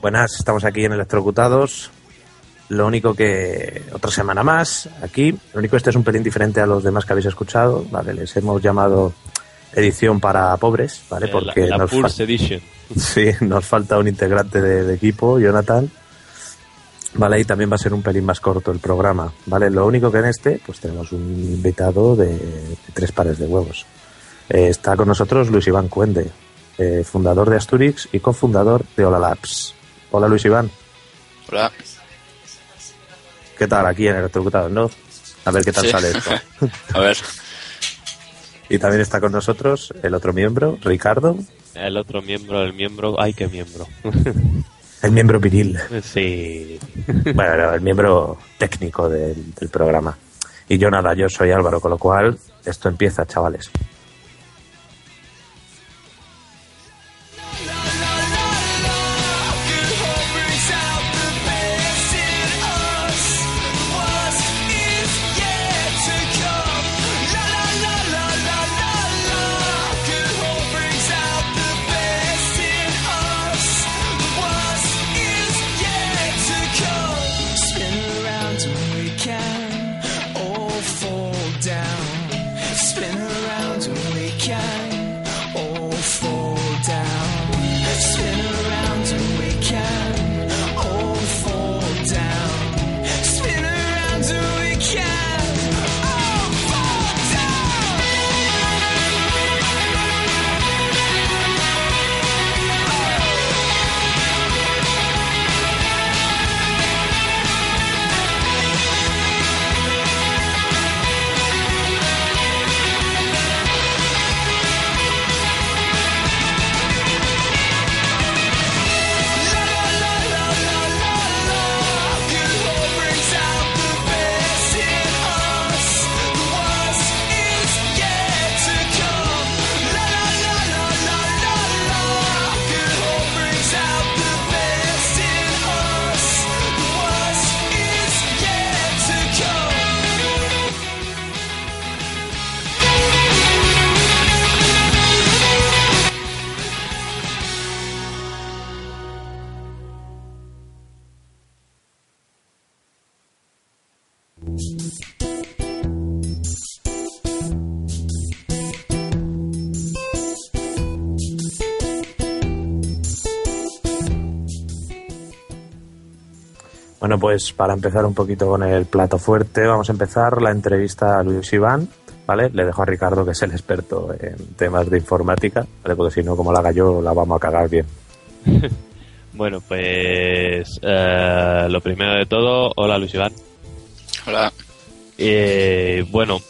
Buenas, estamos aquí en Electrocutados. Lo único que otra semana más aquí, lo único que este es un pelín diferente a los demás que habéis escuchado, vale, les hemos llamado edición para pobres, vale, porque la nos Pulse Edition. Sí, nos falta un integrante de equipo, Jonathan. Vale, y también va a ser un pelín más corto el programa, vale. Lo único que en este, pues tenemos un invitado de tres pares de huevos. Está con nosotros Luis Iván Cuende, fundador de Asturix y cofundador de Hola Labs. Hola, Luis Iván. Hola. ¿Qué tal aquí en Electrocutados, no? A ver qué tal sale esto. A ver. Y también está con nosotros el otro miembro, Ricardo. El otro miembro, ¡ay, qué miembro! El miembro viril. Sí. Bueno, el miembro técnico del programa. Y yo nada, yo soy Álvaro, con lo cual esto empieza, chavales. Bueno, pues para empezar un poquito con el plato fuerte, vamos a empezar la entrevista a Luis Iván, ¿vale? Le dejo a Ricardo, que es el experto en temas de informática, ¿vale? Porque si no, como la haga yo, la vamos a cagar bien. Bueno, pues lo primero de todo, hola Luis Iván. Hola. Bueno,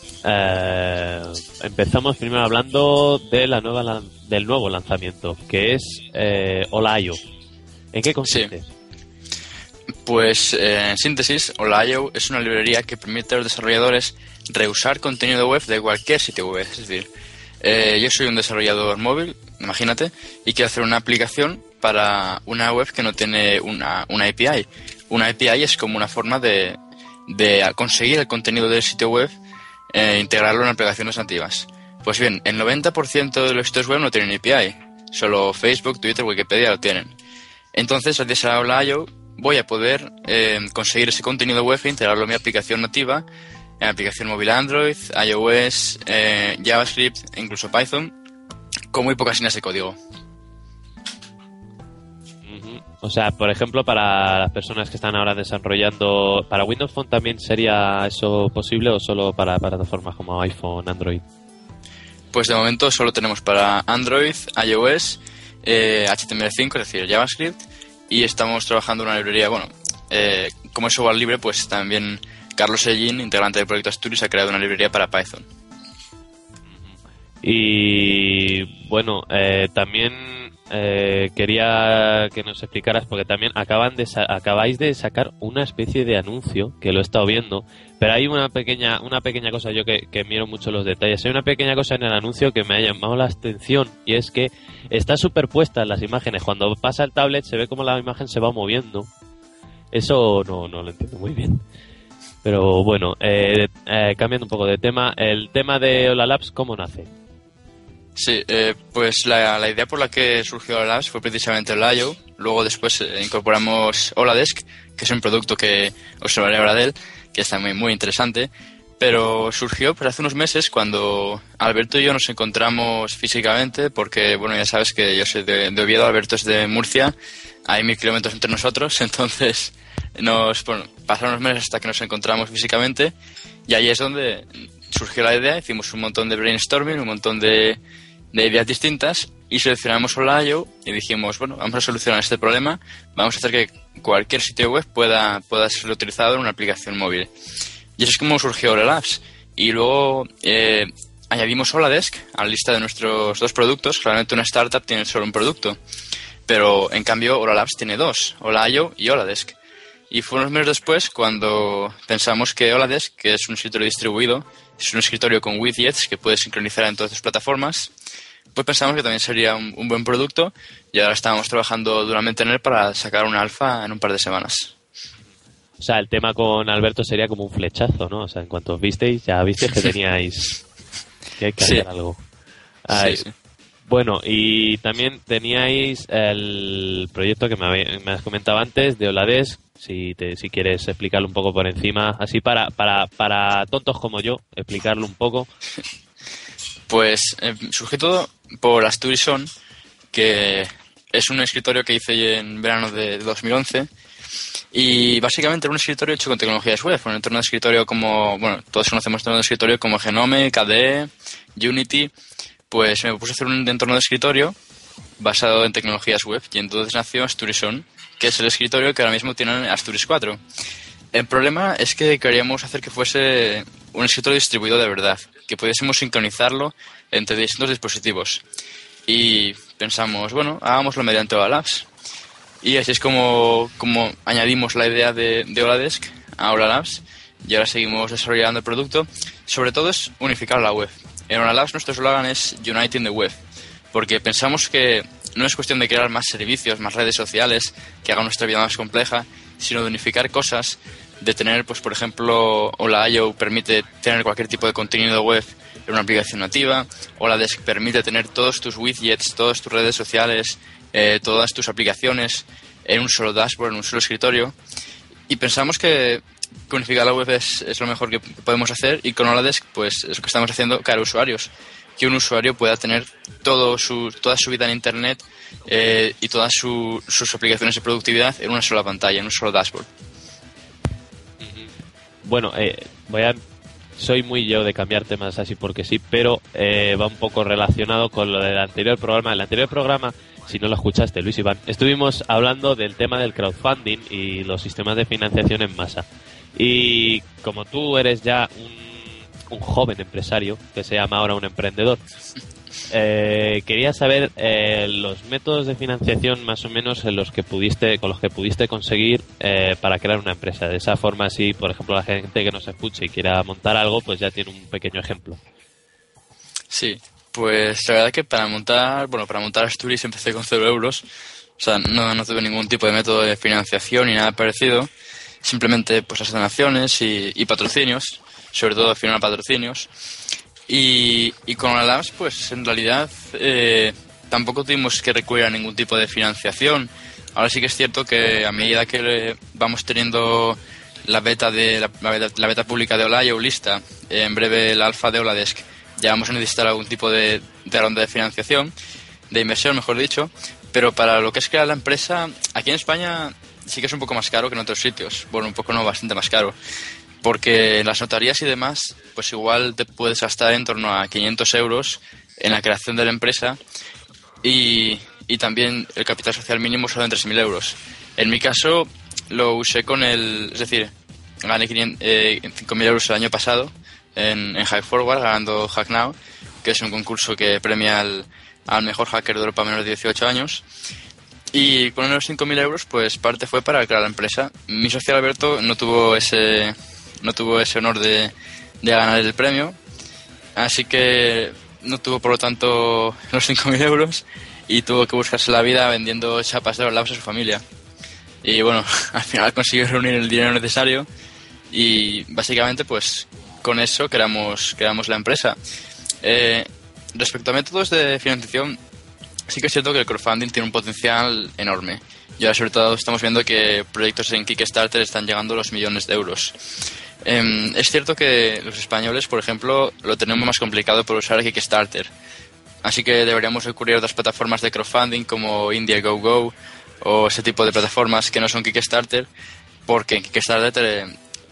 empezamos primero hablando de del nuevo lanzamiento, que es Hola.io. ¿En qué consiste? Sí. Pues, en síntesis, Hola.io es una librería que permite a los desarrolladores reusar contenido web de cualquier sitio web. Es decir, yo soy un desarrollador móvil, imagínate, y quiero hacer una aplicación para una web que no tiene una API. Una API es como una forma de conseguir el contenido del sitio web e integrarlo en aplicaciones nativas. Pues bien, el 90% de los sitios web no tienen API. Solo Facebook, Twitter, Wikipedia lo tienen. Entonces, gracias a Hola.io voy a poder conseguir ese contenido web e integrarlo en mi aplicación nativa, en la aplicación móvil Android, iOS, JavaScript e incluso Python, con muy pocas líneas de código. Uh-huh. O sea, por ejemplo, para las personas que están ahora desarrollando, ¿para Windows Phone también sería eso posible o solo para plataformas como iPhone, Android? Pues de momento solo tenemos para Android, iOS, HTML5, es decir, JavaScript, y estamos trabajando en una librería, bueno, como es software libre, pues también Carlos Ellín, integrante del proyecto Asturix, ha creado una librería para Python. Y bueno, también quería que nos explicaras, porque también acabáis de sacar una especie de anuncio, que lo he estado viendo, pero hay una pequeña cosa, yo que miro mucho los detalles, hay una pequeña cosa en el anuncio que me ha llamado la atención, y es que está superpuesta en las imágenes. Cuando pasa el tablet se ve como la imagen se va moviendo. Eso no lo entiendo muy bien. Pero bueno, cambiando un poco de tema, el tema de Hola Labs, ¿cómo nace? Sí, pues la idea por la que surgió Hola Labs fue precisamente Hola.io. Luego después incorporamos Hola Desk, que es un producto que os hablaré ahora de él, que está muy, muy interesante. Pero surgió pues hace unos meses cuando Alberto y yo nos encontramos físicamente, porque bueno, ya sabes que yo soy de Oviedo, Alberto es de Murcia, hay 1000 kilómetros entre nosotros, entonces pasaron unos meses hasta que nos encontramos físicamente y ahí es donde surgió la idea. Hicimos un montón de brainstorming, un montón de ideas distintas y seleccionamos Hola.io y dijimos, bueno, vamos a solucionar este problema, vamos a hacer que cualquier sitio web pueda ser utilizado en una aplicación móvil. Y eso es como surgió Hola Labs. Y luego añadimos Hola Desk a la lista de nuestros dos productos. Claramente una startup tiene solo un producto, pero en cambio Hola Labs tiene dos, Hola.io y Hola Desk. Y fue unos meses después cuando pensamos que Hola Desk, que es un escritorio distribuido, es un escritorio con widgets que puedes sincronizar en todas tus plataformas, pues pensamos que también sería un buen producto y ahora estábamos trabajando duramente en él para sacar una alfa en un par de semanas. O sea, el tema con Alberto sería como un flechazo, ¿no? O sea, en cuanto os visteis, ya visteis que teníais que hacer algo. Ay, sí. Bueno, y también teníais el proyecto que me has comentado antes de Hola Desk, si quieres explicarlo un poco por encima, así para tontos como yo, explicarlo un poco. Pues surgió todo por Asturix, que es un escritorio que hice en verano de 2011. Y básicamente era un escritorio hecho con tecnologías web, un entorno de escritorio como, bueno, todos conocemos entornos de escritorio como Genome, KDE, Unity. Pues me puse a hacer un entorno de escritorio basado en tecnologías web y entonces nació Asturix, que es el escritorio que ahora mismo tienen Asturix 4. El problema es que queríamos hacer que fuese un escritorio distribuido de verdad, que pudiésemos sincronizarlo entre distintos dispositivos. Y pensamos, bueno, hagámoslo mediante Hola Labs. Y así es como añadimos la idea de Hola Desk a Hola Labs y ahora seguimos desarrollando el producto. Sobre todo es unificar la web. En Hola Labs nuestro slogan es Uniting the Web, porque pensamos que no es cuestión de crear más servicios, más redes sociales que hagan nuestra vida más compleja, sino de unificar cosas, de tener, pues por ejemplo, Hola.io permite tener cualquier tipo de contenido web en una aplicación nativa, Hola Desk permite tener todos tus widgets, todas tus redes sociales, todas tus aplicaciones en un solo dashboard, en un solo escritorio, y pensamos que unificar la web es lo mejor que podemos hacer y con Hola Desk pues es lo que estamos haciendo cara a usuarios, que un usuario pueda tener toda su vida en internet y todas sus aplicaciones de productividad en una sola pantalla, en un solo dashboard. Bueno, soy muy yo de cambiar temas así porque sí, pero va un poco relacionado con lo del anterior programa. El anterior programa, si no lo escuchaste, Luis Iván, estuvimos hablando del tema del crowdfunding y los sistemas de financiación en masa. Y como tú eres ya un joven empresario, que se llama ahora un emprendedor, quería saber los métodos de financiación más o menos con los que pudiste conseguir para crear una empresa. De esa forma, si por ejemplo la gente que nos escuche y quiera montar algo, pues ya tiene un pequeño ejemplo. Sí. Pues la verdad es que para montar Asturix empecé con 0 euros. O sea, no tuve ningún tipo de método de financiación ni nada parecido. Simplemente pues las donaciones y patrocinios, sobre todo al final patrocinios. Y con Hola Labs pues en realidad tampoco tuvimos que recurrir a ningún tipo de financiación. Ahora sí que es cierto que a medida que vamos teniendo la beta pública de Hola.io lista, en breve el alfa de Hola Desk, ya vamos a necesitar algún tipo de ronda de financiación, de inversión mejor dicho, pero para lo que es crear la empresa, aquí en España sí que es un poco más caro que en otros sitios. Bueno, un poco no, bastante más caro, porque en las notarías y demás, pues igual te puedes gastar en torno a 500 euros en la creación de la empresa y también el capital social mínimo solo en 3.000 euros. En mi caso lo usé es decir, gané 5.000 euros el año pasado, en Hack Forward, ganando Hack Now, que es un concurso que premia al mejor hacker de Europa menor de 18 años. Y con unos 5.000 euros, pues parte fue para crear la empresa. Mi socio Alberto no tuvo ese honor de ganar el premio, así que no tuvo por lo tanto los 5.000 euros y tuvo que buscarse la vida vendiendo chapas de Hola Labs a su familia. Y bueno, al final consiguió reunir el dinero necesario y básicamente pues con eso creamos la empresa. Respecto a métodos de financiación, sí que es cierto que el crowdfunding tiene un potencial enorme. Y ahora sobre todo estamos viendo que proyectos en Kickstarter están llegando a los millones de euros. Es cierto que los españoles, por ejemplo, lo tenemos más complicado por usar Kickstarter. Así que deberíamos recurrir a otras plataformas de crowdfunding como Indiegogo o ese tipo de plataformas que no son Kickstarter, porque en Kickstarter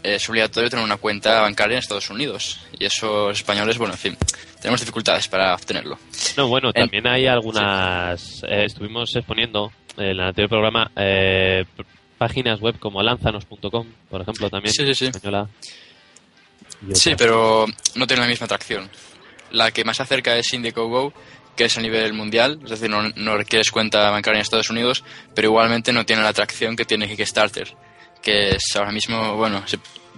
es obligatorio tener una cuenta bancaria en Estados Unidos. Y esos españoles, bueno, en fin, tenemos dificultades para obtenerlo. No, bueno, también hay algunas... Sí. Estuvimos exponiendo en el anterior programa páginas web como lanzanos.com, por ejemplo, también. Sí. Española. Sí, pero no tiene la misma atracción. La que más se acerca es Indiegogo, que es a nivel mundial, es decir, no requieres cuenta bancaria en Estados Unidos, pero igualmente no tiene la atracción que tiene Kickstarter, que es ahora mismo, bueno,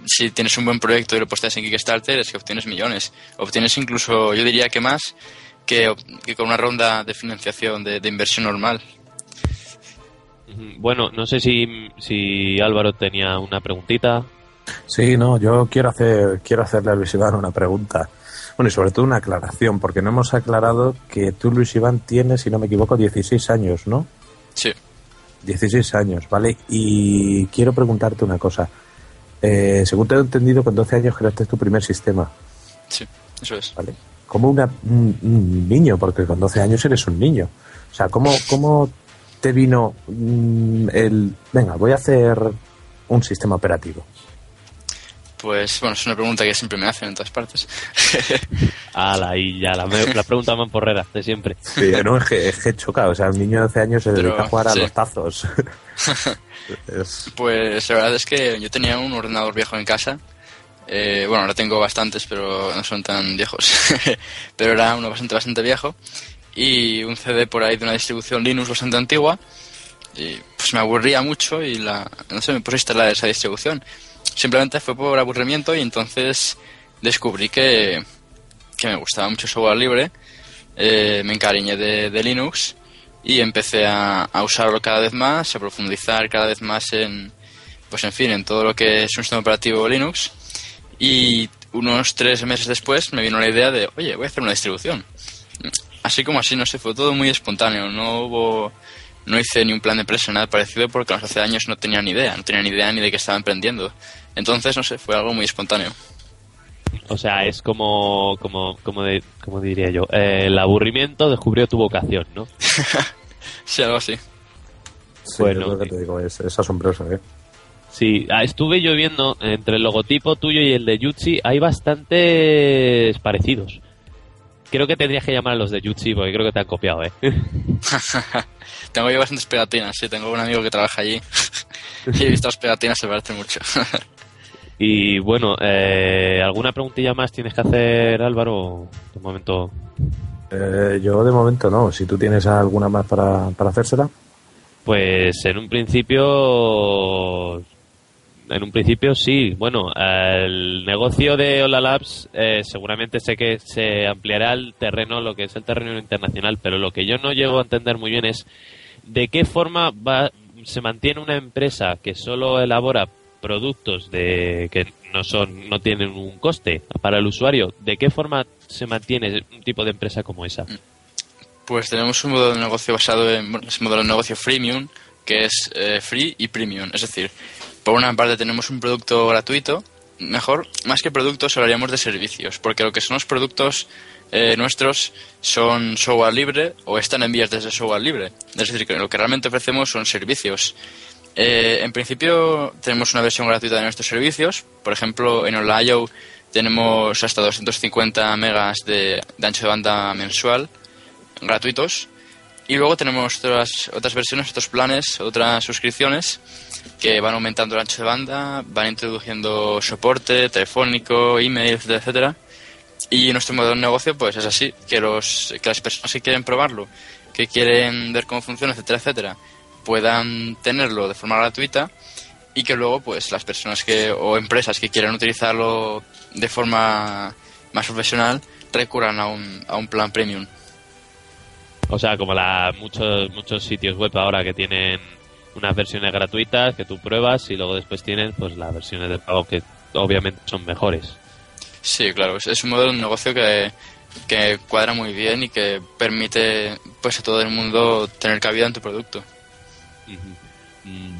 si tienes un buen proyecto y lo posteas en Kickstarter es que obtienes millones, obtienes incluso, yo diría que más que con una ronda de financiación de inversión normal. Bueno, no sé si Álvaro tenía una preguntita. Sí, no, yo quiero hacerle a Luis Iván una pregunta. Bueno, y sobre todo una aclaración, porque no hemos aclarado que tú, Luis Iván, tienes, si no me equivoco, 16 años, ¿no? Sí. 16 años, ¿vale? Y quiero preguntarte una cosa. Según te he entendido, con 12 años creaste tu primer sistema. Sí, eso es. ¿Vale? Como un niño, porque con 12 años eres un niño. O sea, ¿cómo te vino venga, voy a hacer un sistema operativo? Pues, bueno, es una pregunta que siempre me hacen en todas partes. ¡Hala! Y ya, la pregunta más porrera de siempre. Sí, no, es que choca. O sea, un niño de 12 años se dedica a jugar a los tazos. Pues la verdad es que yo tenía un ordenador viejo en casa. Bueno, ahora tengo bastantes, pero no son tan viejos. Pero era uno bastante viejo. Y un CD por ahí de una distribución Linux bastante antigua. Y pues me aburría mucho y me puse a instalar esa distribución. Simplemente fue por aburrimiento y entonces descubrí que me gustaba mucho el software libre, me encariñé de Linux y empecé a usarlo cada vez más, a profundizar cada vez más en todo lo que es un sistema operativo Linux. Y unos 3 meses después me vino la idea de, oye, voy a hacer una distribución. Así como así, no sé, fue todo muy espontáneo, no hice ni un plan de empresa, nada parecido, porque hace años no tenía ni idea ni de qué estaba emprendiendo. Entonces, no sé, fue algo muy espontáneo. O sea, es como diría yo, el aburrimiento descubrió tu vocación, ¿no? Sí, algo así. Sí, bueno, yo creo que te digo, es asombroso, ¿eh? Sí, estuve yo viendo, entre el logotipo tuyo y el de Yuchi, hay bastantes parecidos. Creo que tendrías que llamar a los de Yuchi porque creo que te han copiado, ¿eh? Tengo yo bastantes pegatinas, sí. Tengo un amigo que trabaja allí y he visto las pegatinas, se parecen mucho. Y bueno, ¿alguna preguntilla más tienes que hacer, Álvaro? De momento... yo de momento no. Si tú tienes alguna más para hacérsela. Pues en un principio sí. Bueno, el negocio de Hola Labs seguramente sé que se ampliará lo que es el terreno internacional, pero lo que yo no llego a entender muy bien es de qué forma se mantiene una empresa que solo elabora productos que no tienen un coste para el usuario. ¿De qué forma se mantiene un tipo de empresa como esa? Pues tenemos un modelo de negocio basado en es un modelo de negocio freemium, que es free y premium, es decir, por una parte tenemos un producto gratuito, mejor, más que productos hablaríamos de servicios, porque lo que son los productos nuestros son software libre o están en vías de ser software libre, es decir, que lo que realmente ofrecemos son servicios. En principio tenemos una versión gratuita de nuestros servicios, por ejemplo en Hola.io tenemos hasta 250 megas de ancho de banda mensual, gratuitos. Y luego tenemos otras versiones, otros planes, otras suscripciones que van aumentando el ancho de banda, van introduciendo soporte telefónico, email, etcétera. Y nuestro modelo de negocio pues es así, que las personas que quieren probarlo, que quieren ver cómo funciona, etcétera, puedan tenerlo de forma gratuita y que luego pues las personas o empresas que quieran utilizarlo de forma más profesional recurran a un plan premium. O sea, como muchos sitios web ahora que tienen unas versiones gratuitas que tú pruebas y luego después tienen pues las versiones de pago que obviamente son mejores. Sí, claro, es un modelo de negocio que cuadra muy bien y que permite pues a todo el mundo tener cabida en tu producto.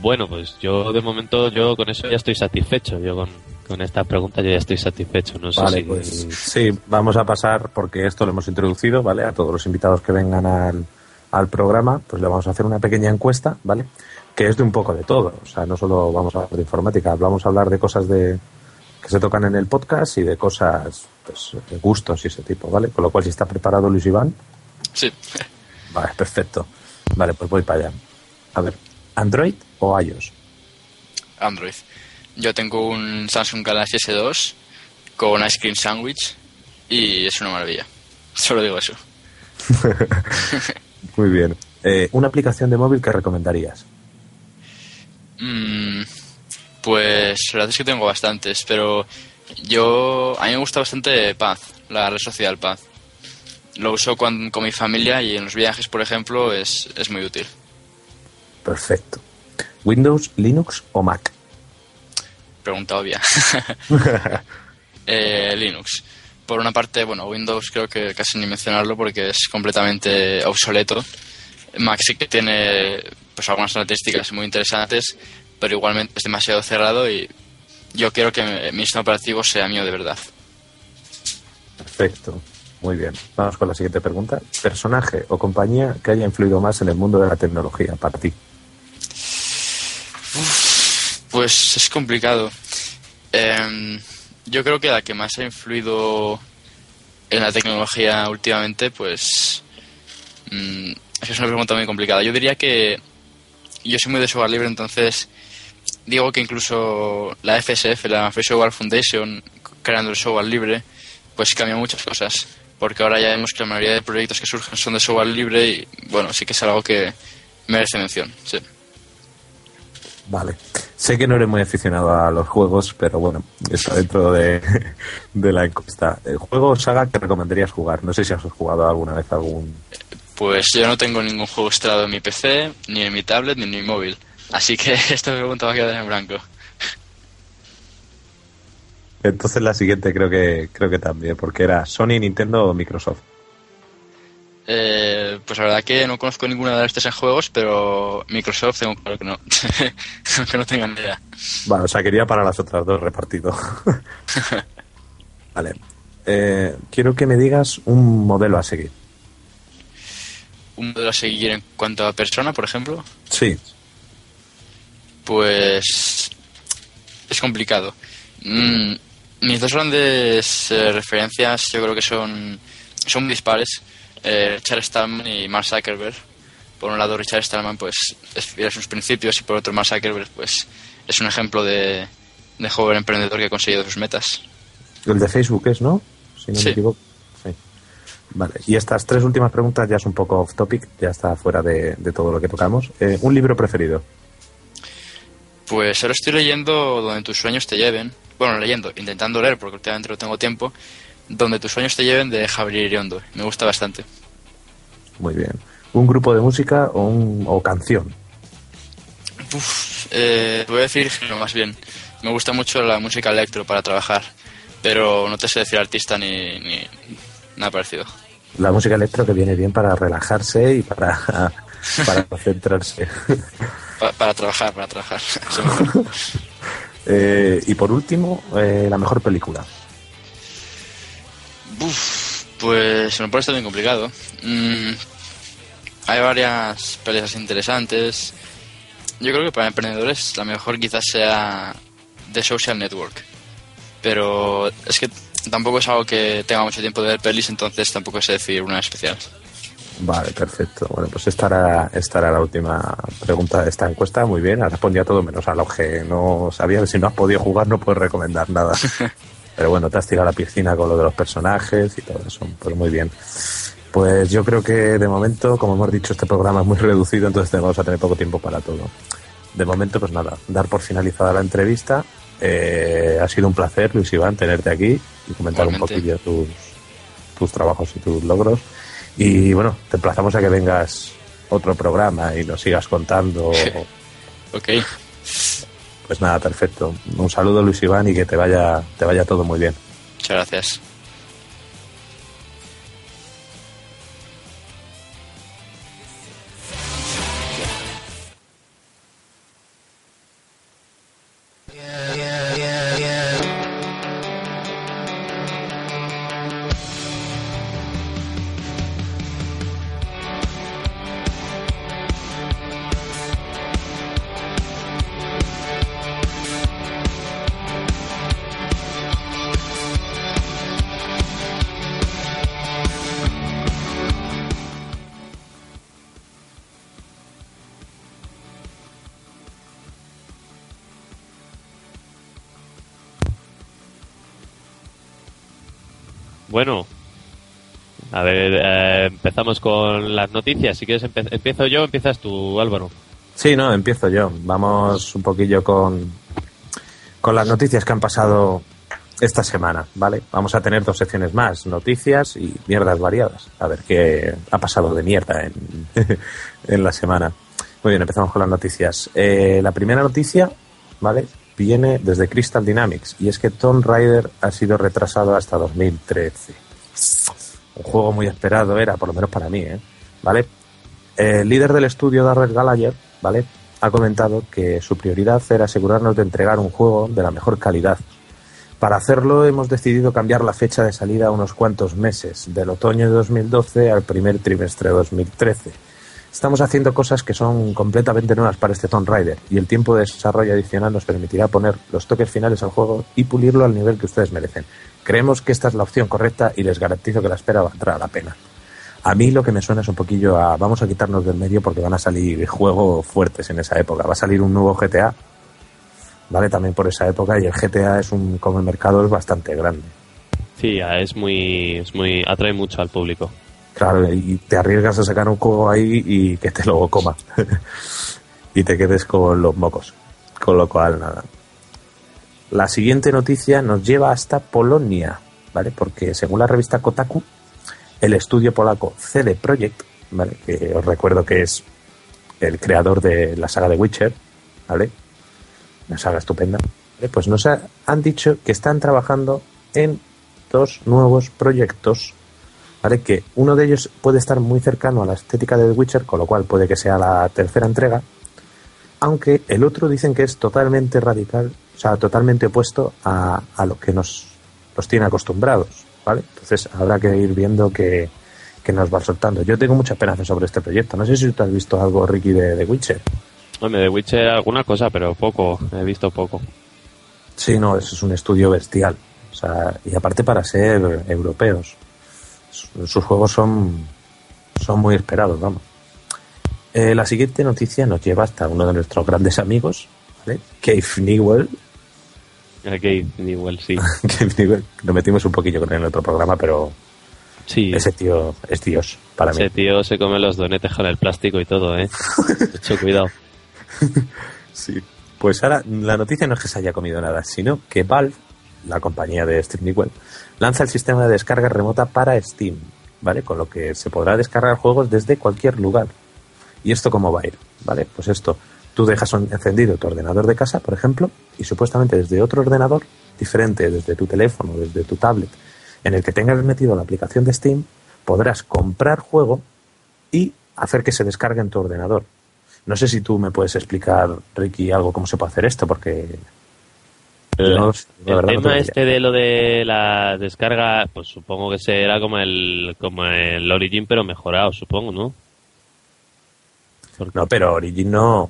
Bueno, pues yo de momento yo con eso ya estoy satisfecho. Yo con esta pregunta yo ya estoy satisfecho. No sé, vale, si... pues sí, vamos a pasar, porque esto lo hemos introducido, ¿vale? A todos los invitados que vengan al programa, pues le vamos a hacer una pequeña encuesta, ¿vale? Que es de un poco de todo. O sea, no solo vamos a hablar de informática, vamos a hablar de cosas de que se tocan en el podcast y de cosas, pues, de gustos y ese tipo, ¿vale? Con lo cual, si está preparado Luis Iván. Sí. Vale, perfecto. Vale, pues voy para allá. A ver, ¿Android o iOS? Android. Yo tengo un Samsung Galaxy S2 con Ice Cream Sandwich y es una maravilla. Solo digo eso. Muy bien. ¿Una aplicación de móvil que recomendarías? Pues la verdad es que tengo bastantes, pero a mí me gusta bastante Paz, la red social Paz. Lo uso con mi familia y en los viajes, por ejemplo, es muy útil. Perfecto. ¿Windows, Linux o Mac? Pregunta obvia. Linux. Por una parte, bueno, Windows creo que casi ni mencionarlo porque es completamente obsoleto. Mac sí que tiene pues algunas características muy interesantes, pero igualmente es demasiado cerrado y yo quiero que mi sistema operativo sea mío de verdad. Perfecto. Muy bien. Vamos con la siguiente pregunta. ¿Personaje o compañía que haya influido más en el mundo de la tecnología para ti? Pues es complicado. Yo creo que la que más ha influido en la tecnología últimamente, pues... es una pregunta muy complicada. Yo diría que... Yo soy muy de software libre, entonces digo que incluso la FSF, la Free Software Foundation, creando el software libre, pues cambia muchas cosas, porque ahora ya vemos que la mayoría de proyectos que surgen son de software libre y, bueno, sí que es algo que merece mención, sí. Vale. Sé que no eres muy aficionado a los juegos, pero bueno, está dentro de la encuesta. ¿El juego o saga que recomendarías jugar? No sé si has jugado alguna vez algún... Pues yo no tengo ningún juego instalado en mi PC, ni en mi tablet, ni en mi móvil. Así que esta pregunta va a quedar en blanco. Entonces la siguiente creo que también, porque era Sony, Nintendo o Microsoft. Pues la verdad que no conozco ninguna de las tres en juegos, pero Microsoft tengo claro que no. Aunque no tengan idea. Bueno, o sea, quería para las otras dos repartido. Vale. Quiero que me digas un modelo a seguir. ¿Un modelo a seguir en cuanto a persona, por ejemplo? Sí. Pues es complicado. Mis dos grandes referencias yo creo que son muy dispares. Richard Stallman y Mark Zuckerberg. Por un lado, Richard Stallman pues es fiel a sus principios, y por otro, Mark Zuckerberg pues es un ejemplo de joven emprendedor que ha conseguido sus metas. El de Facebook es, ¿no? Si no me equivoco. Vale, y estas tres últimas preguntas ya es un poco off topic, ya está fuera de todo lo que tocamos. ¿Un libro preferido? Pues ahora estoy leyendo Donde tus sueños te lleven. Bueno, intentando leer, porque últimamente no tengo tiempo. Donde tus sueños te lleven, de Javier Iriondo. Me gusta bastante. Muy bien. ¿Un grupo de música o canción? Voy a decir género, más bien. Me gusta mucho la música electro para trabajar, pero no te sé decir artista ni nada parecido. La música electro que viene bien para relajarse y para concentrarse. Para trabajar. Y por último, la mejor película. Pues se me pone esto bien complicado. Hay varias peleas interesantes. Yo creo que para emprendedores la mejor quizás sea The Social Network. Pero es que tampoco es algo que tenga mucho tiempo de ver pelis, entonces tampoco sé decir una especial. Vale, perfecto. Bueno, pues esta era la última pregunta de esta encuesta. Muy bien, has respondido a todo menos a lo que no sabía. Si no has podido jugar, no puedes recomendar nada. Pero bueno, te has tirado a la piscina con lo de los personajes y todo eso. Pues muy bien. Pues yo creo que de momento, como hemos dicho, este programa es muy reducido, entonces vamos a tener poco tiempo para todo. De momento, pues nada, dar por finalizada la entrevista. Ha sido un placer, Luis Iván, tenerte aquí y comentar Igualmente. Un poquillo tus trabajos y tus logros. Y bueno, te emplazamos a que vengas otro programa y nos sigas contando. Ok. Pues nada, perfecto. Un saludo, Luis Iván, y que te vaya todo muy bien. Muchas gracias. Bueno, a ver, empezamos con las noticias. Si quieres, ¿empiezo yo o empiezas tú, Álvaro? Sí, no, empiezo yo. Vamos un poquillo con las noticias que han pasado esta semana, ¿vale? Vamos a tener dos secciones más, noticias y mierdas variadas. A ver qué ha pasado de mierda en la semana. Muy bien, empezamos con las noticias. La primera noticia, ¿vale?, viene desde Crystal Dynamics, y es que Tomb Raider ha sido retrasado hasta 2013. Un juego muy esperado era, por lo menos para mí, ¿vale? El líder del estudio, Darrell Gallagher, ¿vale?, ha comentado que su prioridad era asegurarnos de entregar un juego de la mejor calidad. Para hacerlo hemos decidido cambiar la fecha de salida a unos cuantos meses, del otoño de 2012 al primer trimestre de 2013. Estamos haciendo cosas que son completamente nuevas para este Tomb Raider, y el tiempo de desarrollo adicional nos permitirá poner los toques finales al juego y pulirlo al nivel que ustedes merecen. Creemos que esta es la opción correcta y les garantizo que la espera valdrá la pena. A mí lo que me suena es un poquillo a vamos a quitarnos del medio porque van a salir juegos fuertes en esa época. Va a salir un nuevo GTA, ¿vale?, también por esa época, y el GTA como el mercado es bastante grande. Sí, es muy atrae mucho al público. Claro, y te arriesgas a sacar un juego ahí y que te lo comas y te quedes con los mocos, con lo cual nada. La siguiente noticia nos lleva hasta Polonia, ¿vale?, porque según la revista Kotaku, el estudio polaco CD Projekt, ¿vale?, que os recuerdo que es el creador de la saga de Witcher, ¿vale?, una saga estupenda, ¿vale?, pues nos han dicho que están trabajando en dos nuevos proyectos, ¿vale?, que uno de ellos puede estar muy cercano a la estética de The Witcher, con lo cual puede que sea la tercera entrega, aunque el otro dicen que es totalmente radical, o sea, totalmente opuesto a lo que nos tiene acostumbrados, ¿vale? Entonces habrá que ir viendo que nos va soltando. Yo tengo mucha esperanza sobre este proyecto. No sé si tú has visto algo, Ricky, de The Witcher. Hombre, de Witcher alguna cosa, pero poco, he visto poco. Sí, no, eso es un estudio bestial, o sea, y aparte para ser europeos. Sus juegos son muy esperados, vamos. La siguiente noticia nos lleva hasta uno de nuestros grandes amigos, ¿vale?, Gabe Newell. Gabe Newell, sí. Gabe Newell, nos metimos un poquillo con él en otro programa, pero sí, ese tío es Dios para mí. Ese tío se come los donetes con el plástico y todo, Mucho cuidado. Sí. Pues ahora, la noticia no es que se haya comido nada, sino que Valve, la compañía de Steve Newell, lanza el sistema de descarga remota para Steam, ¿vale?, con lo que se podrá descargar juegos desde cualquier lugar. ¿Y esto cómo va a ir? ¿Vale? Pues esto, tú dejas encendido tu ordenador de casa, por ejemplo, y supuestamente desde otro ordenador diferente, desde tu teléfono, desde tu tablet, en el que tengas metido la aplicación de Steam, podrás comprar juego y hacer que se descargue en tu ordenador. No sé si tú me puedes explicar, Ricky, algo cómo se puede hacer esto, porque... El tema de lo de la descarga, pues supongo que será como el Origin, pero mejorado, supongo, ¿no? No, pero Origin no.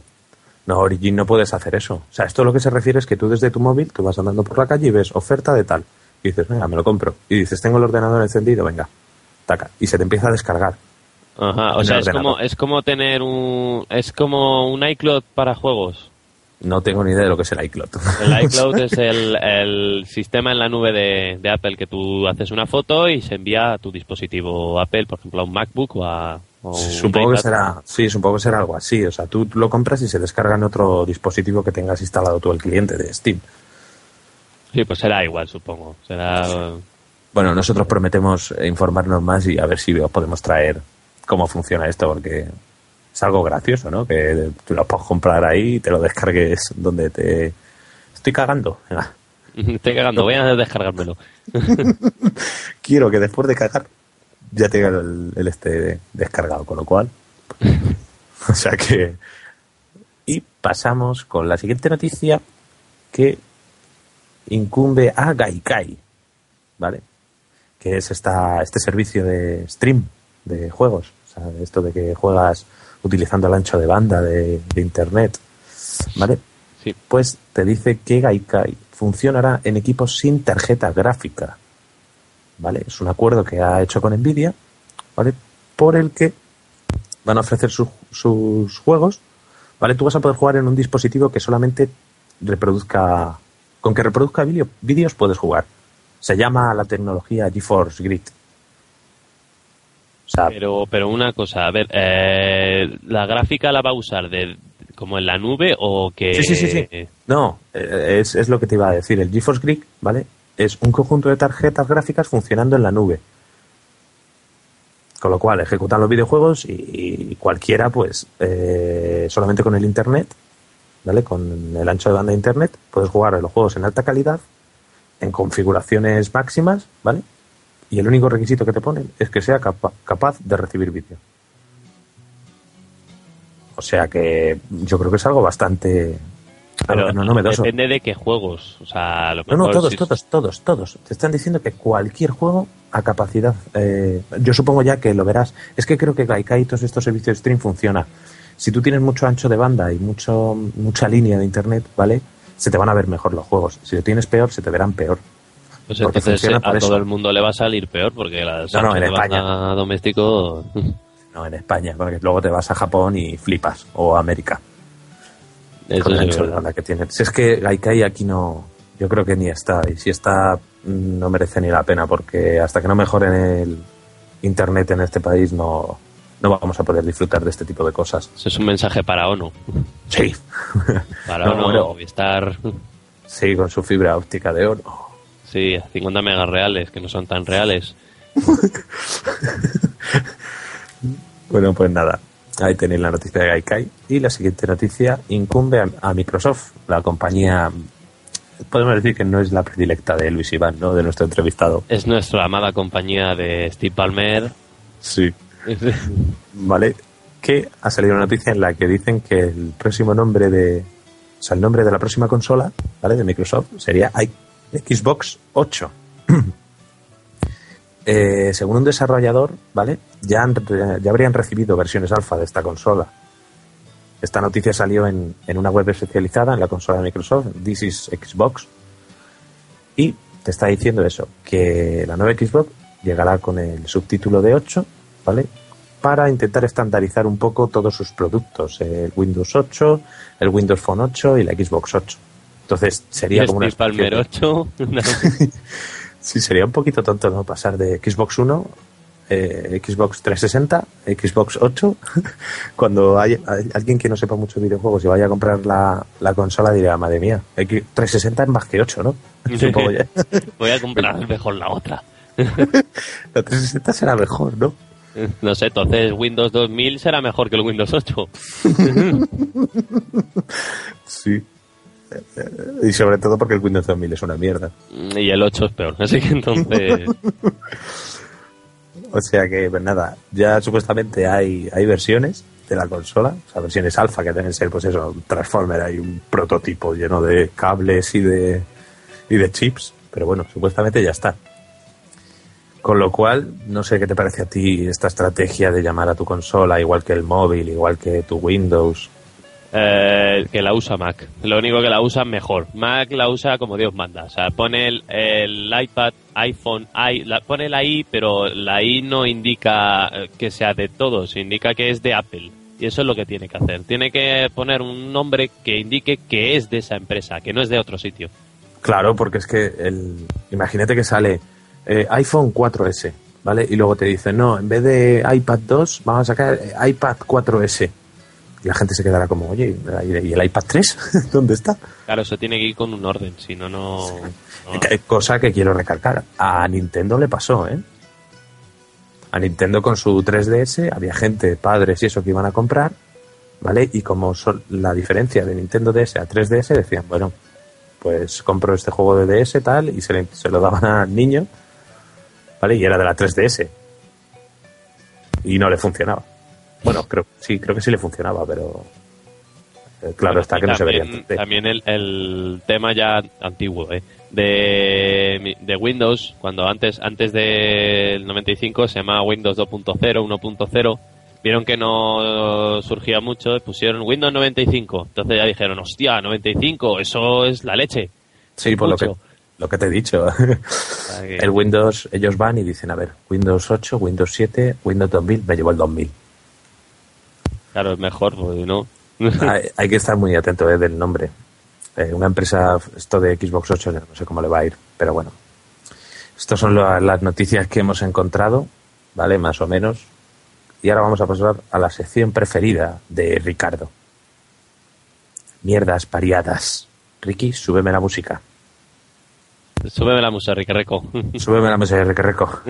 No, Origin no puedes hacer eso. O sea, esto lo que se refiere es que tú desde tu móvil, tú vas andando por la calle y ves oferta de tal. Y dices, venga, me lo compro. Y dices, tengo el ordenador encendido, venga, taca. Y se te empieza a descargar. Ajá, o sea, es como un iCloud para juegos. No tengo ni idea de lo que es el iCloud. El iCloud es el sistema en la nube de Apple, que tú haces una foto y se envía a tu dispositivo Apple, por ejemplo, a un MacBook o supongo que será, sí, supongo que será algo así. O sea, tú lo compras y se descarga en otro dispositivo que tengas instalado tú, el cliente de Steam. Sí, pues será igual, supongo. Será... Bueno, nosotros prometemos informarnos más y a ver si os podemos traer cómo funciona esto, porque... Es algo gracioso, ¿no? Que tú lo puedes comprar ahí y te lo descargues donde te Estoy cagando. Venga. Estoy cagando, voy a descargármelo. Quiero que después de cagar ya tenga el este descargado, con lo cual... O sea que... Y pasamos con la siguiente noticia que incumbe a Gaikai, ¿vale? Que es este servicio de stream de juegos. O sea, esto de que juegas utilizando el ancho de banda de internet, ¿vale? Sí. Pues te dice que Gaikai funcionará en equipos sin tarjeta gráfica, ¿vale? Es un acuerdo que ha hecho con Nvidia, ¿vale? Por el que van a ofrecer sus juegos, ¿vale? Tú vas a poder jugar en un dispositivo que solamente reproduzca... Con que reproduzca vídeos puedes jugar. Se llama la tecnología GeForce Grid. O sea, pero una cosa, a ver, ¿la gráfica la va a usar como en la nube o que...? Sí. No, es lo que te iba a decir. El GeForce Grid, ¿vale? Es un conjunto de tarjetas gráficas funcionando en la nube. Con lo cual, ejecutan los videojuegos y cualquiera, pues, solamente con el internet, ¿vale? Con el ancho de banda de internet, puedes jugar los juegos en alta calidad, en configuraciones máximas, ¿vale? Y el único requisito que te ponen es que sea capaz de recibir vídeo. O sea que yo creo que es algo bastante... Pero no novedoso. Depende de qué juegos. O sea, lo mejor todos. Te están diciendo que cualquier juego a capacidad... yo supongo ya que lo verás. Es que creo que Gaikai y todos estos servicios de stream funciona. Si tú tienes mucho ancho de banda y mucha línea de internet, ¿vale? Se te van a ver mejor los juegos. Si lo tienes peor, se te verán peor. Pues entonces a todo el mundo le va a salir peor porque las ancho de banda doméstico... No, en España, porque luego te vas a Japón y flipas. O a América. Con el ancho de banda que tiene. Si es que Gaikai aquí no, yo creo que ni está, y si está no merece ni la pena, porque hasta que no mejoren el internet en este país no vamos a poder disfrutar de este tipo de cosas. Eso es un mensaje para ONU. Sí. Para ONU, Movistar. Sí, con su fibra óptica de oro. Sí, a 50 megas reales, que no son tan reales. Bueno, pues nada. Ahí tenéis la noticia de Gaikai. Y la siguiente noticia incumbe a Microsoft, la compañía, podemos decir que no es la predilecta de Luis Iván, ¿no? De nuestro entrevistado. Es nuestra amada compañía de Steve Ballmer. Sí. Vale. Que ha salido una noticia en la que dicen que el próximo nombre de... O sea, el nombre de la próxima consola, ¿vale? De Microsoft sería Xbox 8. Según un desarrollador, ¿vale? Ya habrían recibido versiones alfa de esta consola. Esta noticia salió en una web especializada en la consola de Microsoft, This is Xbox, y te está diciendo eso, que la nueva Xbox llegará con el subtítulo de 8, ¿vale? Para intentar estandarizar un poco todos sus productos, el Windows 8, el Windows Phone 8 y la Xbox 8. Entonces sería como una... Palmer 8. No. Sí, sería un poquito tonto, ¿no? Pasar de Xbox 1, Xbox 360, Xbox 8. Cuando hay alguien que no sepa mucho de videojuegos y vaya a comprar la consola, dirá, madre mía, 360 es más que 8, ¿no? Sí. Voy a comprar mejor la otra. La 360 será mejor, ¿no? No sé, entonces Windows 2000 será mejor que el Windows 8. Sí. Y sobre todo porque el Windows 2000 es una mierda. Y el 8 es peor, así que entonces... O sea que, pues nada, ya supuestamente hay versiones de la consola, o sea, versiones alfa que deben ser, pues eso, un Transformer, hay un prototipo lleno de cables y de chips, pero bueno, supuestamente ya está. Con lo cual, no sé qué te parece a ti esta estrategia de llamar a tu consola igual que el móvil, igual que tu Windows... que la usa Mac. Lo único que la usa mejor. Mac la usa como Dios manda. O sea, pone el iPad, iPhone, pone la I, pero la I no indica que sea de todos, indica que es de Apple. Y eso es lo que tiene que hacer. Tiene que poner un nombre que indique que es de esa empresa, que no es de otro sitio. Claro, porque es que imagínate que sale iPhone 4S, ¿vale? Y luego te dicen, no, en vez de iPad 2, vamos a sacar iPad 4S. Y la gente se quedará como, oye, ¿y el iPad 3? ¿Dónde está? Claro, eso tiene que ir con un orden, si no, no... Cosa que quiero recalcar. A Nintendo le pasó, ¿eh? A Nintendo con su 3DS había gente, padres y eso, que iban a comprar, ¿vale? Y como la diferencia de Nintendo DS a 3DS, decían, bueno, pues compro este juego de DS tal, y se lo daban al niño, ¿vale? Y era de la 3DS. Y no le funcionaba. Bueno, creo que sí le funcionaba, pero claro, bueno, está que no también, se vería. También el tema ya antiguo, de Windows, cuando antes del 95 se llamaba Windows 2.0, 1.0, vieron que no surgía mucho, pusieron Windows 95. Entonces ya dijeron, hostia, 95, eso es la leche. Sí, por lo que te he dicho. El Windows, ellos van y dicen, a ver, Windows 8, Windows 7, Windows 2000, me llevo el 2000. Claro, es mejor, ¿no? Hay que estar muy atento del nombre. Una empresa, esto de Xbox 8, no sé cómo le va a ir, pero bueno. Estas son las noticias que hemos encontrado, ¿vale? Más o menos. Y ahora vamos a pasar a la sección preferida de Ricardo. Mierdas pariadas. Ricky, súbeme la música. Súbeme la música, Ricarreco. Súbeme la música, Ricarreco.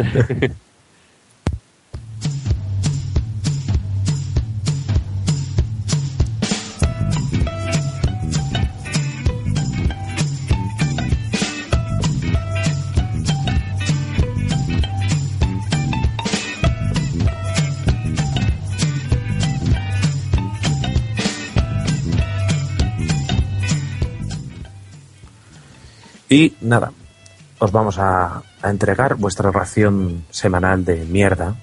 Y nada, os vamos a entregar vuestra ración semanal de mierda.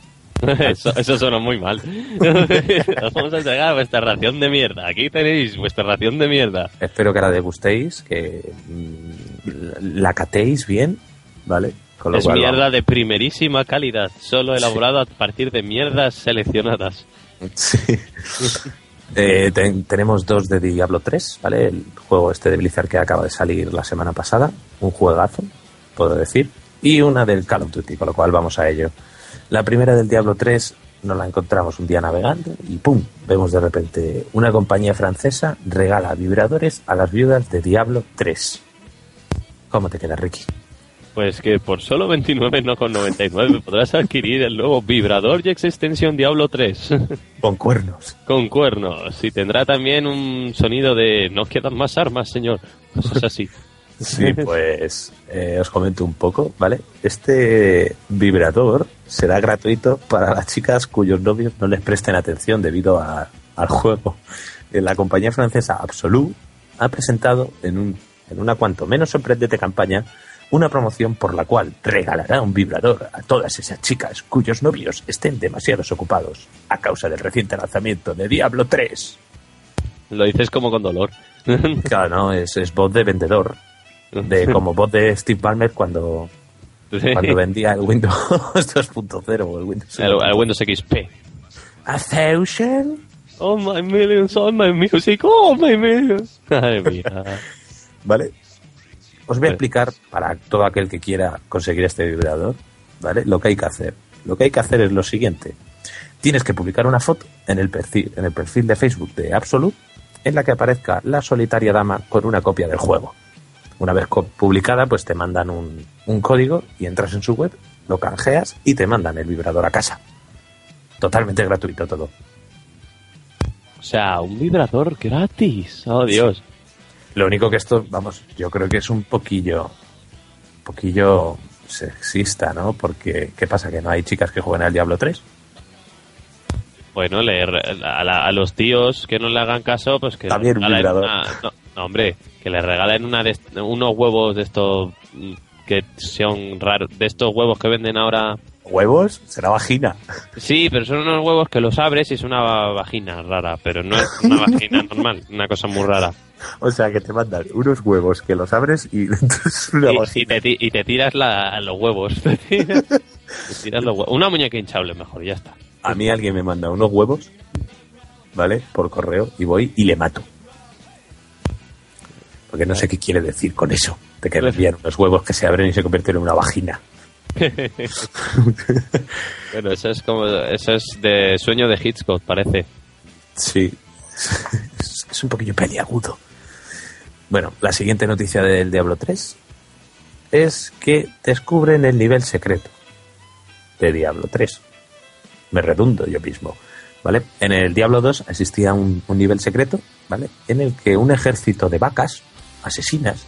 Eso suena muy mal. Os vamos a entregar vuestra ración de mierda. Aquí tenéis vuestra ración de mierda. Espero que la degustéis, que la catéis bien, ¿vale? Con lo es cual, mierda de primerísima calidad, solo elaborada a partir de mierdas seleccionadas. Sí. Tenemos dos de Diablo 3, ¿vale? El juego este de Blizzard que acaba de salir la semana pasada, un juegazo, puedo decir, y una del Call of Duty, con lo cual vamos a ello. La primera del Diablo 3 nos la encontramos un día navegando y ¡pum! Vemos de repente una compañía francesa regala vibradores a las viudas de Diablo 3. ¿Cómo te queda, Ricky? Pues que por solo 29,99 podrás adquirir el nuevo vibrador y extensión Diablo 3. Con cuernos. Con cuernos. Y tendrá también un sonido de no quedan más armas, señor. Cosas así. Sí, pues os comento un poco, ¿vale? Este vibrador será gratuito para las chicas cuyos novios no les presten atención debido al juego. La compañía francesa Absolu ha presentado en una cuanto menos sorprendente campaña una promoción por la cual regalará un vibrador a todas esas chicas cuyos novios estén demasiado ocupados a causa del reciente lanzamiento de Diablo 3. Lo dices como con dolor. Claro, no, es voz de vendedor. Como voz de Steve Ballmer cuando vendía el Windows 2.0 o el Windows 1. El Windows XP. ¿A thousand? Oh, my millions, all my music, oh, my millions. Ay, mira. Vale. Os voy a explicar, para todo aquel que quiera conseguir este vibrador, ¿vale? Lo que hay que hacer. Lo que hay que hacer es lo siguiente. Tienes que publicar una foto en el perfil de Facebook de Absolute en la que aparezca la solitaria dama con una copia del juego. Una vez publicada, pues te mandan un código y entras en su web, lo canjeas y te mandan el vibrador a casa. Totalmente gratuito todo. O sea, un vibrador gratis. ¡Oh, Dios! Sí. Lo único que esto, vamos, yo creo que es un poquillo sexista, ¿no? Porque, ¿qué pasa? ¿Que no hay chicas que jueguen al Diablo 3? Bueno, a los tíos que no le hagan caso, pues que... También un vibrador. No, hombre, que le regalen unos huevos de estos que son raros, de estos huevos que venden ahora... ¿Huevos? Será vagina. Sí, pero son unos huevos que los abres y es una vagina rara, pero no es una vagina normal, una cosa muy rara. O sea, que te mandan unos huevos que los abres y es una vagina. Y te tiras los huevos. Te tiras los huevos. Una muñeca hinchable mejor, ya está. A mí alguien me manda unos huevos, ¿vale? Por correo, y voy y le mato. Porque no sé qué quiere decir con eso, de que envían unos huevos que se abren y se convierten en una vagina. Bueno, eso es de Sueño de Hitchcock, parece. Sí, es un poquillo peliagudo. Bueno, la siguiente noticia del Diablo 3 es que descubren el nivel secreto de Diablo 3. Me redundo yo mismo, ¿vale? En el Diablo 2 existía un nivel secreto, ¿vale? En el que un ejército de vacas asesinas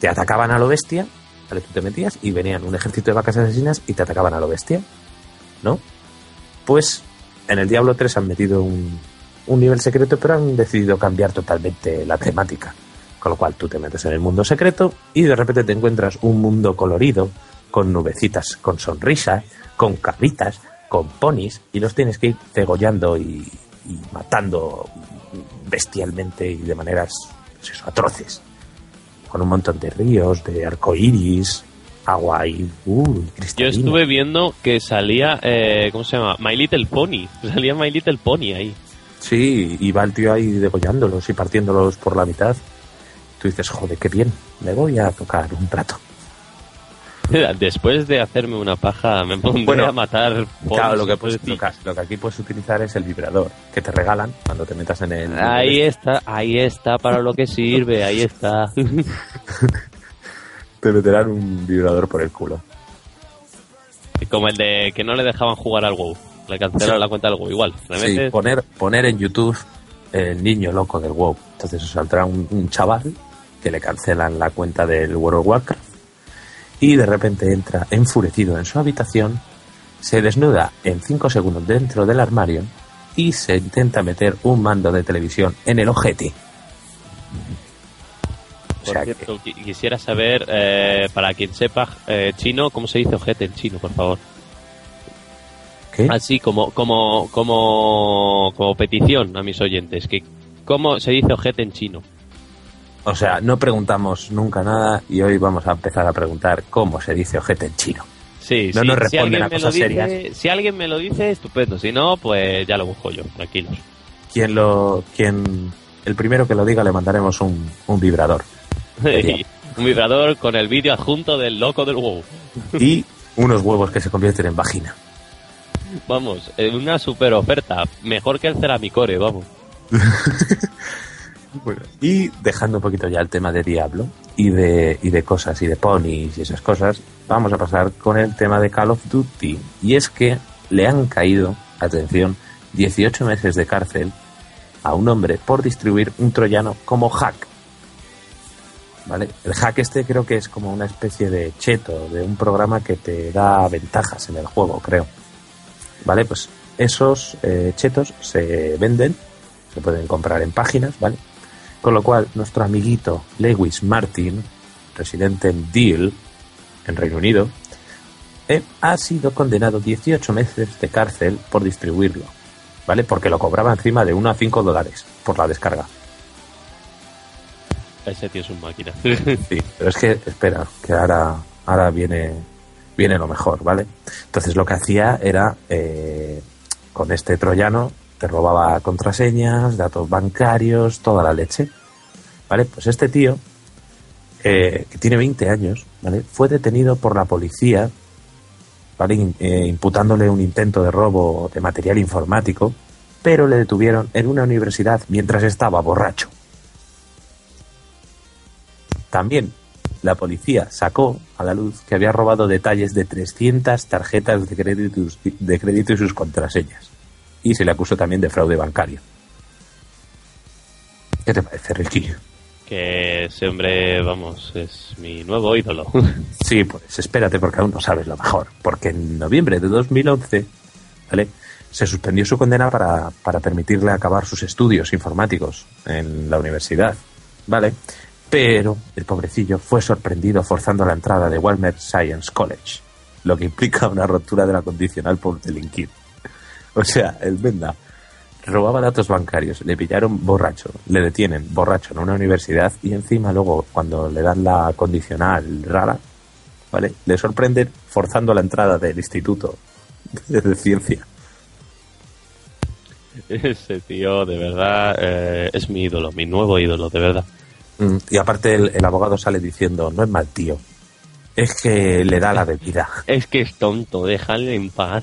te atacaban a lo bestia, ¿vale? Tú te metías y venían un ejército de vacas asesinas y te atacaban a lo bestia, ¿no? Pues en el Diablo 3 han metido un nivel secreto, pero han decidido cambiar totalmente la temática, con lo cual tú te metes en el mundo secreto y de repente te encuentras un mundo colorido, con nubecitas, con sonrisas, con cabritas, con ponis, y los tienes que ir degollando y matando bestialmente y de maneras, pues eso, atroces, con un montón de ríos, de arcoiris, agua y cristalina. Yo estuve viendo que salía, ¿cómo se llama? My Little Pony, salía My Little Pony ahí. Sí, y va el tío ahí degollándolos y partiéndolos por la mitad. Tú dices, joder, qué bien, me voy a tocar un rato. Después de hacerme una paja, me pondré a matar. Claro, lo que aquí puedes utilizar es el vibrador que te regalan cuando te metas en el... Ahí está para lo que sirve, ahí está. Te meterán un vibrador por el culo. Como el de que no le dejaban jugar al WoW. Le cancelaron la cuenta al WoW, igual. Sí, poner en YouTube el niño loco del WoW. Entonces os saldrá un chaval que le cancelan la cuenta del World of Warcraft y de repente entra enfurecido en su habitación, se desnuda en 5 segundos dentro del armario y se intenta meter un mando de televisión en el ojete. Por cierto, quisiera saber, para quien sepa chino, ¿cómo se dice ojete en chino, por favor? ¿Qué? Así como petición a mis oyentes, que ¿cómo se dice ojete en chino? O sea, no preguntamos nunca nada y hoy vamos a empezar a preguntar cómo se dice ojete en chino. Sí, no nos responden a cosas serias. Si alguien me lo dice, estupendo. Si no, pues ya lo busco yo, tranquilos. El primero que lo diga le mandaremos un vibrador. Sí, un vibrador con el vídeo adjunto del loco del huevo. Y unos huevos que se convierten en vagina. Vamos, una super oferta. Mejor que el Ceramicore, vamos. Bueno, y dejando un poquito ya el tema de Diablo y de cosas y de ponis y esas cosas, vamos a pasar con el tema de Call of Duty. Y es que le han caído, atención, 18 meses de cárcel a un hombre por distribuir un troyano como hack, ¿vale? El hack este creo que es como una especie de cheto de un programa que te da ventajas en el juego, creo, ¿vale? Pues esos chetos se venden, se pueden comprar en páginas, ¿vale? Con lo cual, nuestro amiguito Lewis Martin, residente en Deal, en Reino Unido, ha sido condenado 18 meses de cárcel por distribuirlo, ¿vale? Porque lo cobraba encima de $1 a $5 por la descarga. Ese tío es un máquina. Sí, pero es que, espera, que ahora viene lo mejor, ¿vale? Entonces lo que hacía era, con este troyano, te robaba contraseñas, datos bancarios, toda la leche, ¿vale? Pues este tío, que tiene 20 años, ¿vale? Fue detenido por la policía, ¿vale? Imputándole un intento de robo de material informático, pero le detuvieron en una universidad mientras estaba borracho. También la policía sacó a la luz que había robado detalles de 300 tarjetas de crédito y sus contraseñas. Y se le acusó también de fraude bancario. ¿Qué te parece, Ricky? Que ese hombre, vamos, es mi nuevo ídolo. Sí, pues espérate porque aún no sabes lo mejor. Porque en noviembre de 2011, ¿vale?, se suspendió su condena para permitirle acabar sus estudios informáticos en la universidad, ¿vale? Pero el pobrecillo fue sorprendido forzando la entrada de Walmer Science College, lo que implica una rotura de la condicional por delinquir. O sea, el Venda robaba datos bancarios, le pillaron borracho, le detienen borracho en una universidad y encima luego cuando le dan la condicional rara, ¿vale?, le sorprenden forzando la entrada del instituto de ciencia. Ese tío, de verdad, es mi ídolo, mi nuevo ídolo, de verdad. Y aparte el abogado sale diciendo, no es mal tío, es que le da la bebida. Es que es tonto, déjale en paz.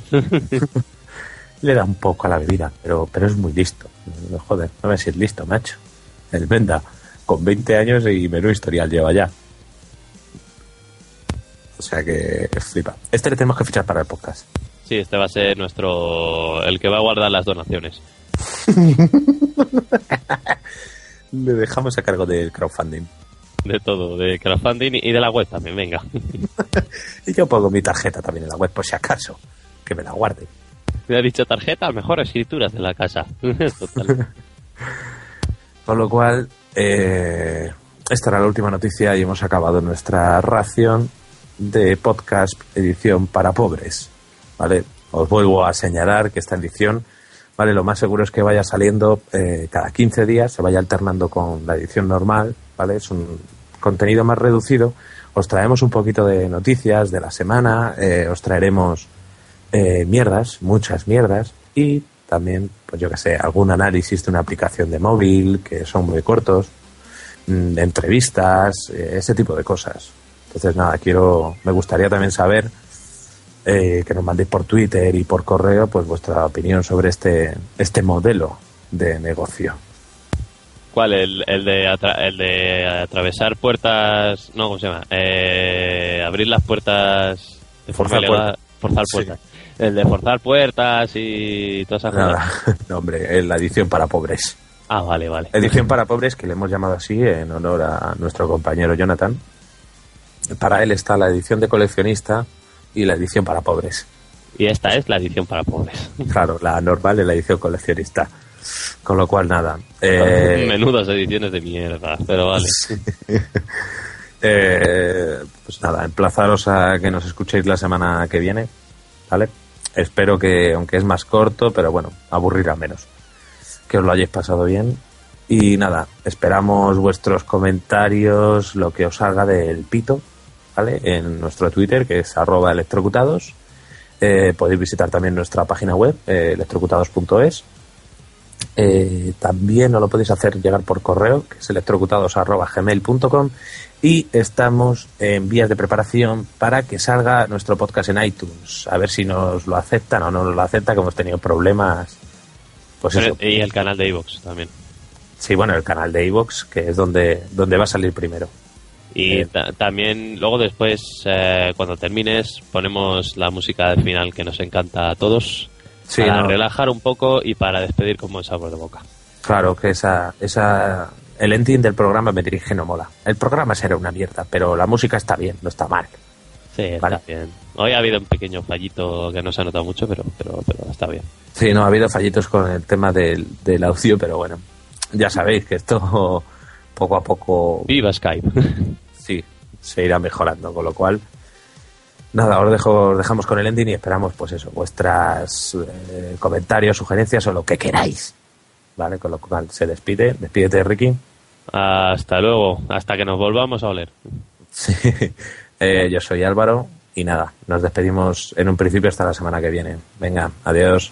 Le da un poco a la bebida, pero es muy listo. Joder, no me sientes listo, macho. El Venda, con 20 años y menú historial lleva ya. O sea que flipa. Este le tenemos que fichar para el podcast. Sí, este va a ser nuestro... el que va a guardar las donaciones. Le dejamos a cargo del crowdfunding. De todo, de crowdfunding y de la web también, venga. Y yo pongo mi tarjeta también en la web, por si acaso, que me la guarde. Me ha dicho tarjeta, mejor escrituras de la casa. Total. Con lo cual, esta era la última noticia y hemos acabado nuestra ración de podcast edición para pobres, ¿vale? Os vuelvo a señalar que esta edición, ¿vale?, lo más seguro es que vaya saliendo cada 15 días, se vaya alternando con la edición normal, ¿vale? Es un contenido más reducido. Os traemos un poquito de noticias de la semana, os traeremos mierdas, muchas mierdas, y también, pues yo que sé, algún análisis de una aplicación de móvil, que son muy cortos, entrevistas, ese tipo de cosas. Entonces, nada, me gustaría también saber que nos mandéis por Twitter y por correo pues vuestra opinión sobre este modelo de negocio. ¿Cuál? El de atravesar puertas, no, ¿cómo se llama? Abrir las puertas, forzar puertas. Sí. El de forzar puertas y todas esas cosas. No, hombre, la edición para pobres. Ah, vale. Edición para pobres, que le hemos llamado así en honor a nuestro compañero Jonathan. Para él está la edición de coleccionista y la edición para pobres. Y esta es la edición para pobres. Claro, la normal es la edición coleccionista. Con lo cual, nada. Menudas ediciones de mierda, pero vale. Sí. Pues nada, emplazaros a que nos escuchéis la semana que viene, ¿vale? Espero que, aunque es más corto, pero bueno, aburrirá menos, que os lo hayáis pasado bien. Y nada, esperamos vuestros comentarios, lo que os salga del pito, ¿vale?, en nuestro Twitter, que es @electrocutados. Podéis visitar también nuestra página web, electrocutados.es. También os lo podéis hacer llegar por correo, que es electrocutados@gmail.com. Y estamos en vías de preparación para que salga nuestro podcast en iTunes. A ver si nos lo aceptan o no nos lo aceptan, que hemos tenido problemas. Pues eso. Y el canal de iVoox también. Sí, bueno, el canal de iVoox, que es donde va a salir primero. Y también luego después, cuando termines, ponemos la música del final que nos encanta a todos, sí, para relajar un poco y para despedir con buen sabor de boca. Claro, que el ending del programa me dirige no mola. El programa será una mierda, pero la música está bien, no está mal. Sí, ¿vale? Está bien. Hoy ha habido un pequeño fallito que no se ha notado mucho, pero está bien. Sí, no, ha habido fallitos con el tema del audio, pero bueno. Ya sabéis que esto poco a poco... ¡Viva Skype! Sí, se irá mejorando, con lo cual... Nada, os dejamos con el ending y esperamos, pues eso, vuestros comentarios, sugerencias o lo que queráis. Vale, con lo cual se despide. Despídete, Ricky. Hasta luego, hasta que nos volvamos a oler. Sí, yo soy Álvaro y nada, nos despedimos en un principio hasta la semana que viene. Venga, adiós.